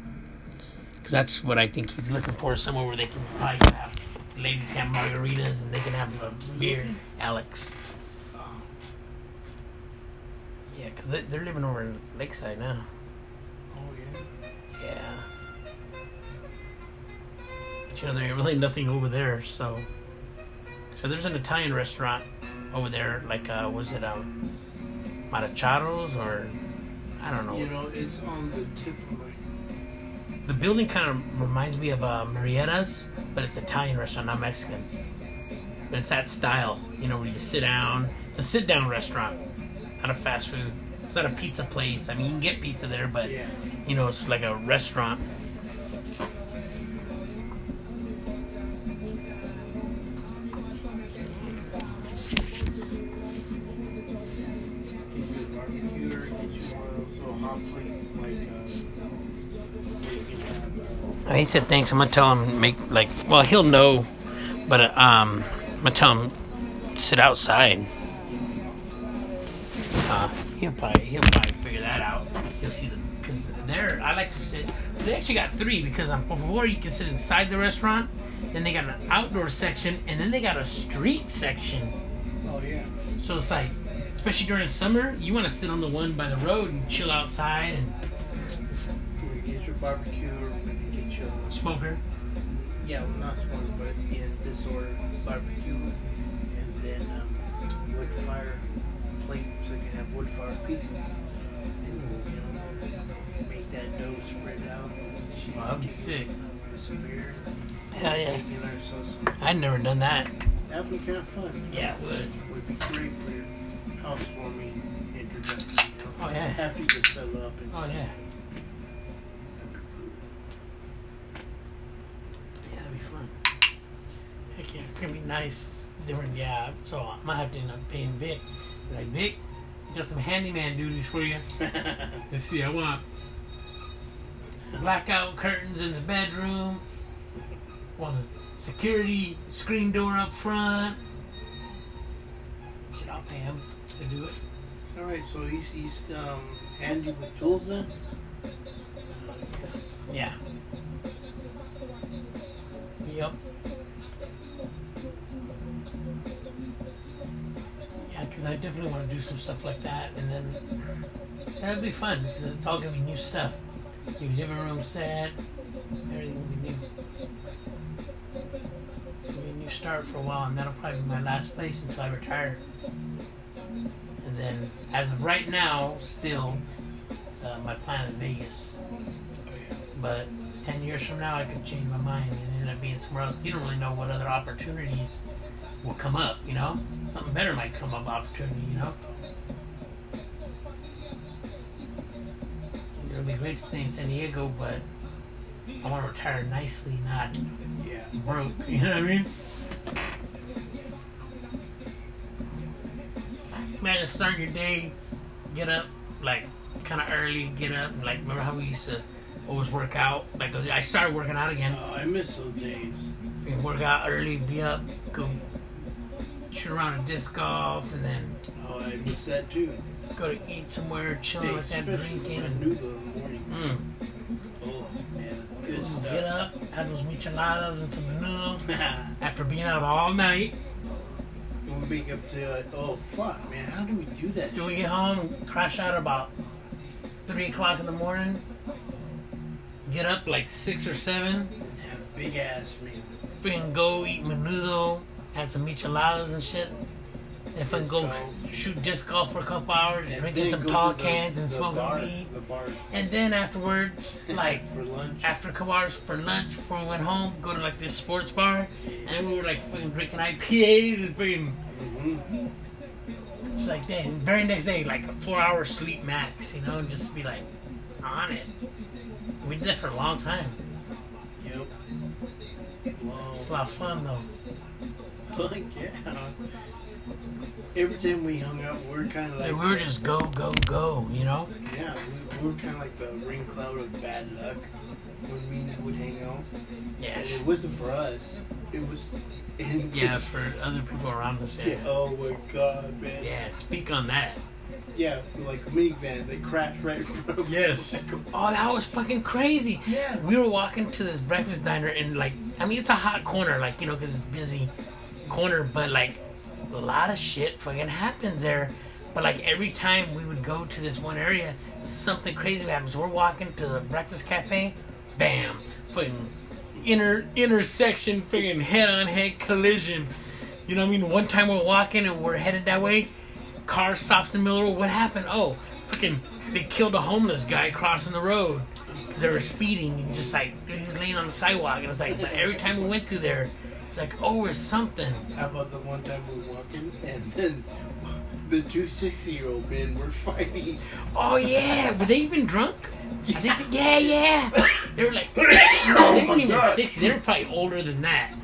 Because that's what I think he's looking for. Somewhere where they can probably have ladies have margaritas and they can have a beer. Alex. Um, yeah, because they, they're living over in Lakeside now. Oh, yeah? Yeah. But, you know, there ain't really nothing over there, so... So there's an Italian restaurant over there, like, uh, was it um, Maracharos or, I don't know. You know, it's on the tip of my... The building kind of reminds me of uh, Marietta's, but it's Italian restaurant, not Mexican. But it's that style, you know, where you sit down. It's a sit-down restaurant, not a fast food. It's not a pizza place. I mean, you can get pizza there, but, yeah. you know, it's like a restaurant. He said thanks. I'm gonna tell him make like well he'll know, but uh, um I'm gonna tell him sit outside. Uh, he'll probably he'll probably figure that out. You'll see the because there I like to sit. They actually got three because on Por Favor you can sit inside the restaurant. Then they got an outdoor section and then they got a street section. Oh yeah. So it's like especially during the summer you want to sit on the one by the road and chill outside and. You get your barbecue. Smoker? Yeah, well, not smoker, but in this order, barbecue, and then um, wood fire plate, so you can have wood fire pieces. And, you know, make that dough spread out. Well, that'd be sick. Some beer. Hell yeah. I'd never done that. That'd be kind of fun. Yeah, it would. It would be great for your housewarming introduction. You know? Oh, yeah. After you just settle up and stuff. Oh, yeah. Yeah, it's gonna be nice. Different, yeah. So I might have to end up paying Vic. Like Vic, you got some handyman duties for you. Let's see. I want blackout curtains in the bedroom. I want a security screen door up front. Should I pay him to do it? All right. So he's he's um, handy with tools then. Yeah. Yep. I definitely want to do some stuff like that, and then that'd be fun because it's all gonna be new stuff. New living room set, everything will be new. It'll be a new start for a while, and that'll probably be my last place until I retire. And then, as of right now, still uh, my plan is Vegas. But ten years from now, I could change my mind and end up being somewhere else. You don't really know what other opportunities will come up, you know? Something better might come up opportunity, you know? It'll be great to stay in San Diego, but I want to retire nicely, not yeah. broke, you know what I mean? Imagine starting your day, get up, like, kind of early, get up, and, like, remember how we used to always work out? Like, I started working out again. Oh, I miss those days. We work out early, be up, go... shoot around a disc golf and then oh, I miss that too. Go to eat somewhere, chill hey, with that drinking and noodle in the morning. Mm. Oh man, good stuff. Get up, have those micheladas and some manudo after being out all night. We wake up to like, oh fuck, man, how do we do that? Do we get home and crash out about three o'clock in the morning? Get up like six or seven. And have big ass meal. Freaking go eat manudo. Had some micheladas and shit. If I can go sh- shoot disc golf for a couple hours, and drinking some tall the, cans and smoking weed. And then afterwards, like, for lunch. after a couple hours for lunch, before we went home, go to like this sports bar, and we were like fucking drinking I P As and fucking. Mm-hmm. It's like, then very next day, like four hours sleep max, you know, and just be like on it. We did that for a long time. Yep. Whoa. It's a lot of fun though. Fuck yeah. Every time we hung out, we were kind of like... We were just go, go, go, you know? Yeah, we were kind of like the rain cloud of bad luck when we would hang out. Yeah. And it wasn't for us. It was... yeah, for other people around us. Yeah. Oh, my God, man. Yeah, speak on that. Yeah, like a minivan. They crashed right in front of... Yes. Oh, that was fucking crazy. Yeah. We were walking to this breakfast diner, and, like... I mean, it's a hot corner, like, you know, because it's busy corner, but, like... a lot of shit fucking happens there. But like every time we would go to this one area, something crazy would happen. So we're walking to the breakfast cafe, bam, fucking inner intersection, fucking head on head collision. You know what I mean? One time we're walking and we're headed that way, car stops in the middle of the road. What happened? Oh, fucking they killed a homeless guy crossing the road because they were speeding and just like he was laying on the sidewalk. And it's like, but every time we went through there, like, oh, or something. How about the one time we were walking and then the two sixty-year-old men were fighting? Oh, yeah. Were they even drunk? Yeah, I think they, yeah. yeah. They were like, no, they weren't even sixty. They were probably older than that.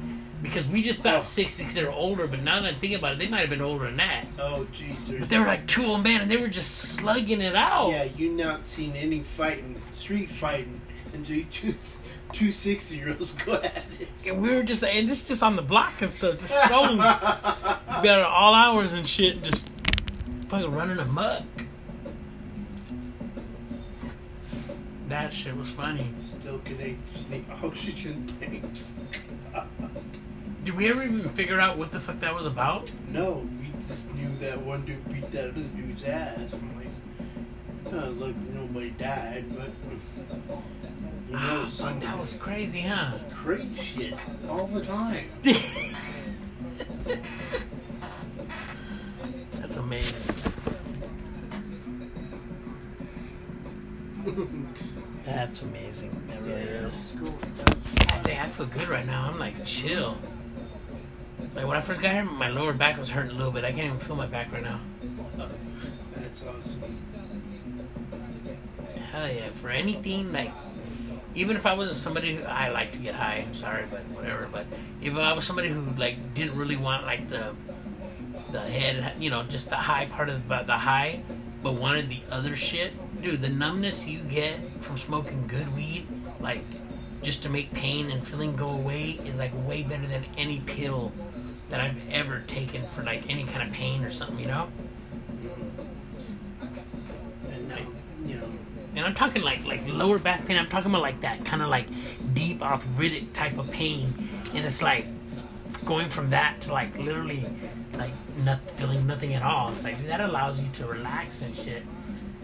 Because we just thought oh. sixty because they were older, but now that I'm thinking about it, they might have been older than that. Oh, jeez. But they were like two old men, and they were just slugging it out. Yeah, you not seen any fighting, street fighting, until you choose... Two sixty year olds go at it. And we were just, and this is just on the block and stuff, just strolling better all hours and shit, and just fucking running amok. That shit was funny. Still connect to the oxygen tanks. God. Did we ever even figure out what the fuck that was about? No, we just knew that one dude beat that other dude's ass. I'm like, oh, look, nobody died, but. You know, ah, son, that was crazy, huh? Crazy shit. All the time. That's amazing. That's amazing. That really yeah, is. Cool. God dang, I feel good right now. I'm like chill. Like when I first got here, my lower back was hurting a little bit. I can't even feel my back right now. That's awesome. Hell yeah. For anything, like... Even if I wasn't somebody who, I like to get high, I'm sorry, but whatever, but if I was somebody who, like, didn't really want, like, the the head, you know, just the high part of the, the high, but wanted the other shit, dude, the numbness you get from smoking good weed, like, just to make pain and feeling go away is, like, way better than any pill that I've ever taken for, like, any kind of pain or something, you know? And, like, you know. And I'm talking like like lower back pain. I'm talking about like that kind of like deep off Riddick type of pain. And it's like going from that to like literally like not feeling nothing at all. It's like, dude, that allows you to relax and shit.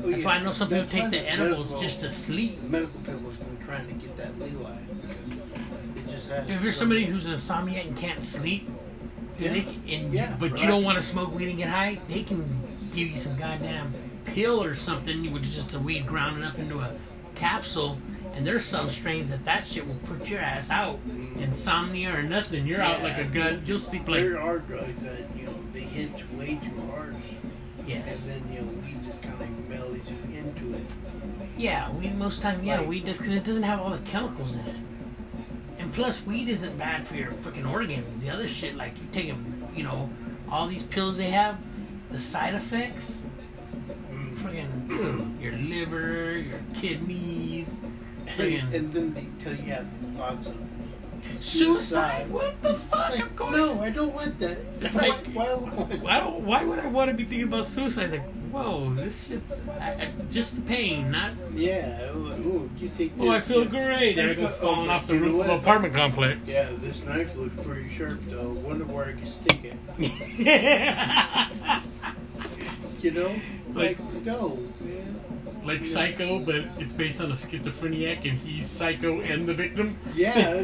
Oh, yeah. That's why I know some people take the edibles medical, just to sleep. Medical people have been trying to get that legalized. If you're somebody who's an insomniac and can't sleep, yeah. they can, and, yeah, but right. you don't want to smoke weed and get high, they can give you some goddamn... pill or something, which is just the weed grounded up into a capsule, and there's some strains that that shit will put your ass out. Insomnia or nothing, you're yeah, out like a gun. You'll sleep like... There are drugs that, you know, they hit way too hard. Yes. And then, you know, weed just kind of like mellows you into it. Yeah, weed most time, yeah, like, weed just because it doesn't have all the chemicals in it. And plus, weed isn't bad for your fucking organs. The other shit, like, you take them, you know, all these pills they have, the side effects... Friggin' your liver, your kidneys, friggin'. And then they tell you have thoughts of suicide. Suicide? What the fuck? Like, I'm going. No, I don't want that. It's why, like, why would I? Why, why would I want to be thinking about suicide? Like, whoa, this shit's I, I, just the pain, not. Yeah. Like, ooh, you take this. Oh, I feel great. They're go falling okay, off the roof of an apartment complex. Yeah, this knife looks pretty sharp, though. Wonder where I can stick it. You know? Like, like no, man. Like Psycho, but it's based on a schizophreniac, and he's Psycho and the victim. Yeah.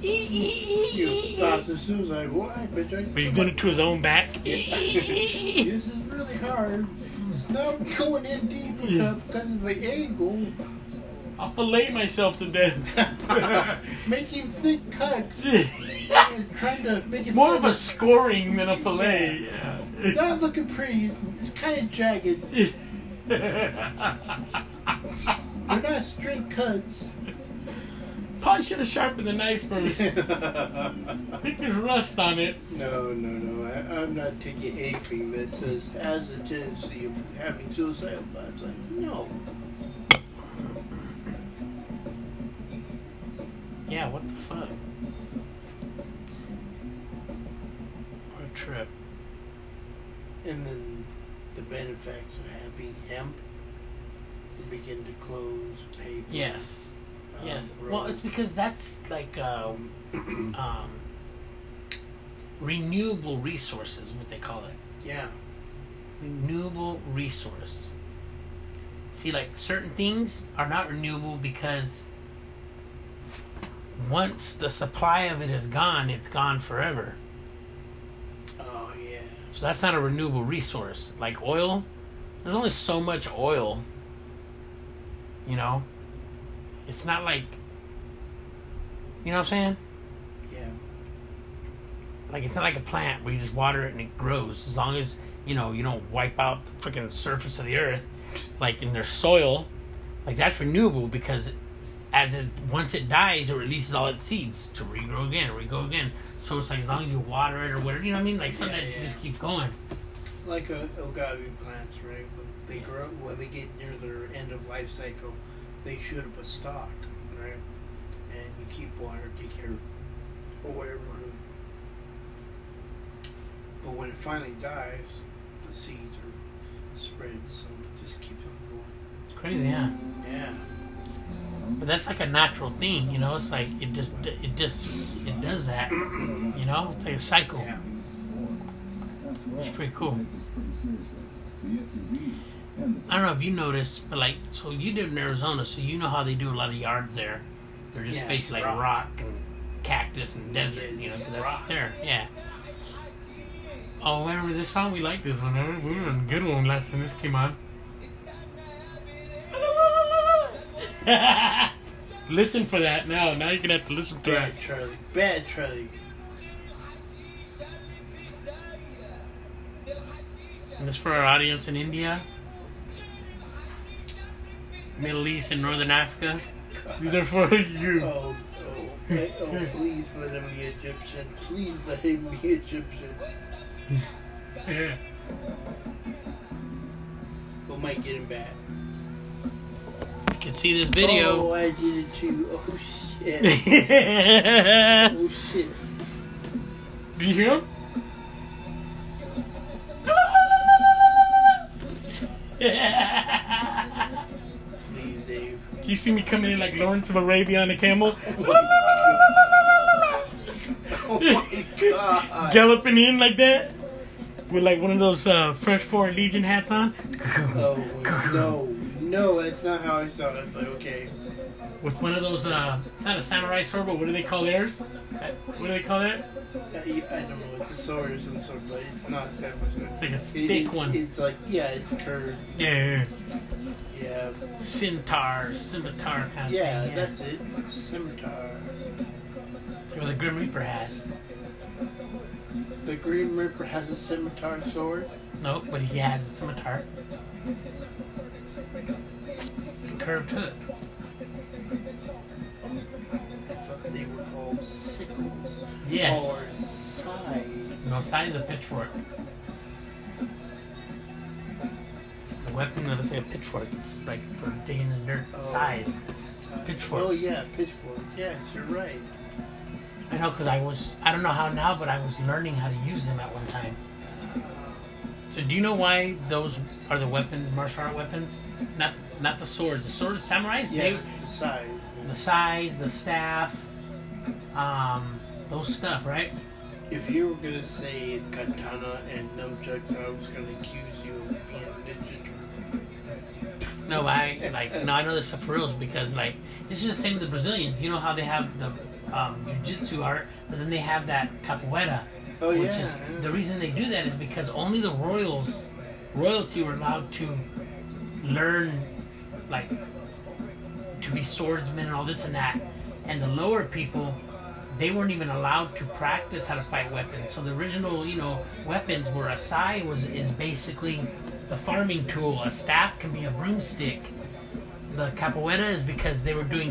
You thoughts of suicide. Why, bitch? I but he's doing it to his own back. This is really hard. It's not going in deep enough because of the angle. I'll fillet myself to death. Making thick cuts. Trying to make it more of a scoring than a fillet. Yeah. not looking pretty. He's, he's kind of jagged. They're not straight cuts. Probably should have sharpened the knife first. I think there's rust on it. No, no, no. I, I'm not taking anything that says has a tendency of having suicidal thoughts. Like, no. Yeah, what the fuck? What a trip. And then the benefits of having hemp begin to close paper. Yes. Um, yes. Road. Well, it's because that's like um, um, renewable resources, what they call it. Yeah. Renewable resource. See, like certain things are not renewable because once the supply of it is gone, it's gone forever. Oh, yeah. So that's not a renewable resource. Like oil, there's only so much oil. You know? It's not like... You know what I'm saying? Yeah. Like, it's not like a plant where you just water it and it grows. As long as, you know, you don't wipe out the freaking surface of the earth. Like, in their soil. Like, that's renewable because as it... Once it dies, it releases all its seeds to regrow again, regrow again. So it's like, as long as you water it or whatever, you know what I mean? Like, sometimes yeah, yeah. it just keeps going. Like a agave plants, right? They grow up when they get near their end of life cycle. They shoot up a stalk, right? And you keep water, take care, or whatever. But when it finally dies, the seeds are spread, so it just keeps on going. It's crazy, yeah. Yeah. But that's like a natural thing, you know. It's like it just, it just, it does that, you know. It's like a cycle. Yeah. It's pretty cool. I don't know if you noticed, but like, so you live in Arizona, so you know how they do a lot of yards there. They're just yeah, basically rock. like rock and cactus and desert, you know, because that's rock. there. Yeah. Oh, remember this song? We like this one. We were in a good one last time this came on. Listen for that now. Now you're going to have to listen to Bad that. Bad Charlie. Bad Charlie. And this for our audience in India, Middle East, and Northern Africa. God. These are for you. Oh, oh, oh, please let him be Egyptian. Please let him be Egyptian. Yeah. We might get him back. You can see this video. Oh, I did it too. Oh, shit. Oh, shit. Did you hear him? Please, Dave. You see me coming in like Lawrence of Arabia on a camel? Oh my God. Galloping in like that? With like one of those uh, Fresh Foreign Legion hats on? Oh, no. No, that's not how I saw it. Like, okay. With one of those, uh, it's not a samurai sword, but what do they call theirs? What do they call that? I, I don't know, it's a sword or some sort, but it's not a samurai sword. It's like a stick it, it, one. It's like, yeah, it's curved. Yeah. Yeah. Scimitar, scimitar kind yeah, of thing. Yeah, that's it. Scimitar. Or the Grim Reaper has. The Grim Reaper has a scimitar sword? No, but he has a scimitar. A curved hook. They were called sickles. Yes. Or scythes. No, scythe is a pitchfork. The weapon that is a pitchfork. It's like for digging in the dirt. Oh, scythe. Pitchfork. Oh yeah, pitchfork. Yes, you're right. I know, because I was, I don't know how now, but I was learning how to use them at one time. So do you know why those are the weapons, martial art weapons? Not not the swords. The swords, samurais? Yeah, they, the scythe. The scythe, the staff. Um, those stuff, right? If you were gonna say katana and nunchucks, I was gonna accuse you of being ninja. No, I like no, I know this stuff for reals because like this is the same with the Brazilians. You know how they have the um, jiu-jitsu art, but then they have that capoeira. Oh which yeah. Is, yeah. The reason they do that is because only the royals, royalty, were allowed to learn, like, to be swordsmen and all this and that, and the lower people. they weren't even allowed to practice how to fight weapons. So the original, you know, weapons were a sai was is basically the farming tool. A staff can be a broomstick. The capoeira is because they were doing